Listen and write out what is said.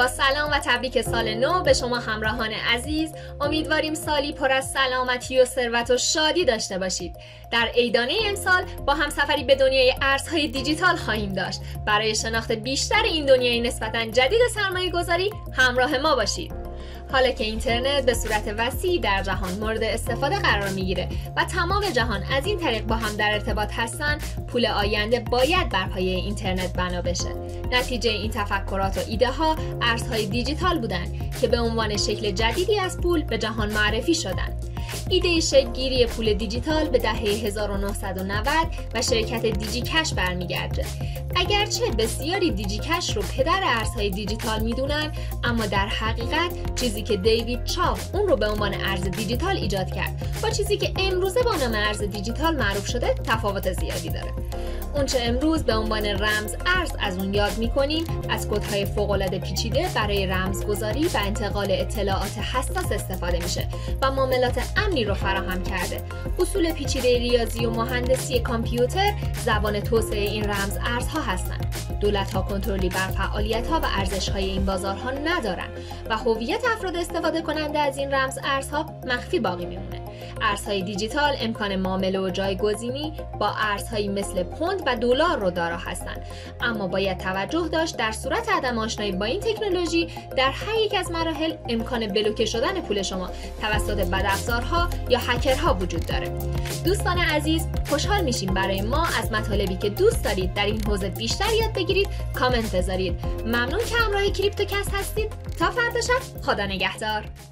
با سلام و تبریک سال نو به شما همراهان عزیز. امیدواریم سالی پر از سلامتی و ثروت و شادی داشته باشید. در عیدانه امسال با هم سفری به دنیای ارزهای دیجیتال خواهیم داشت. برای شناخت بیشتر این دنیای نسبتاً جدید سرمایه‌گذاری همراه ما باشید. حالا که اینترنت به صورت وسیع در جهان مورد استفاده قرار میگیره و تمام جهان از این طریق با هم در ارتباط هستن، پول آینده باید بر پایه اینترنت بنا بشه. نتیجه این تفکرات و ایده ها ارزهای دیجیتال بودن که به عنوان شکل جدیدی از پول به جهان معرفی شدن. ایده شکل‌گیری پول دیجیتال به دهه 1990 و شرکت دیجیکش برمیگرده. اگرچه بسیاری دیجیکش رو پدر ارزهای دیجیتال میدونن، اما در حقیقت چیزی که دیوید چاو اون رو به عنوان ارز دیجیتال ایجاد کرد با چیزی که امروزه با نام ارز دیجیتال معروف شده تفاوت زیادی داره. اونچه امروز به عنوان رمز ارز از اون یاد میکنیم، از کدهای فوق‌العاده پیچیده برای رمزگذاری و انتقال اطلاعات حساس استفاده میشه و معاملات امنی رو فراهم کرده. اصول پیچیده ریاضی و مهندسی کامپیوتر زبان توسعه این رمز ارزها هستند. دولت‌ها کنترلی بر فعالیت‌ها و ارزش‌های این بازارها ندارند و هویت افراد استفاده کننده از این رمز ارزها مخفی باقی میمونه. ارزهای دیجیتال امکان معامله و جایگزینی با ارزهایی مثل پوند و دلار رو دارا هستند، اما باید توجه داشت در صورت عدم آشنایی با این تکنولوژی در هر یک از مراحل امکان بلوکه شدن پول شما توسط بدافزارها یا هکرها وجود داره. دوستان عزیز، خوشحال میشیم برای ما از مطالبی که دوست دارید در این حوزه بیشتر یاد بگیرید کامنت بذارید. ممنون که همراه کریپتوکست هستید. تا فردا شب، خدا نگهدار.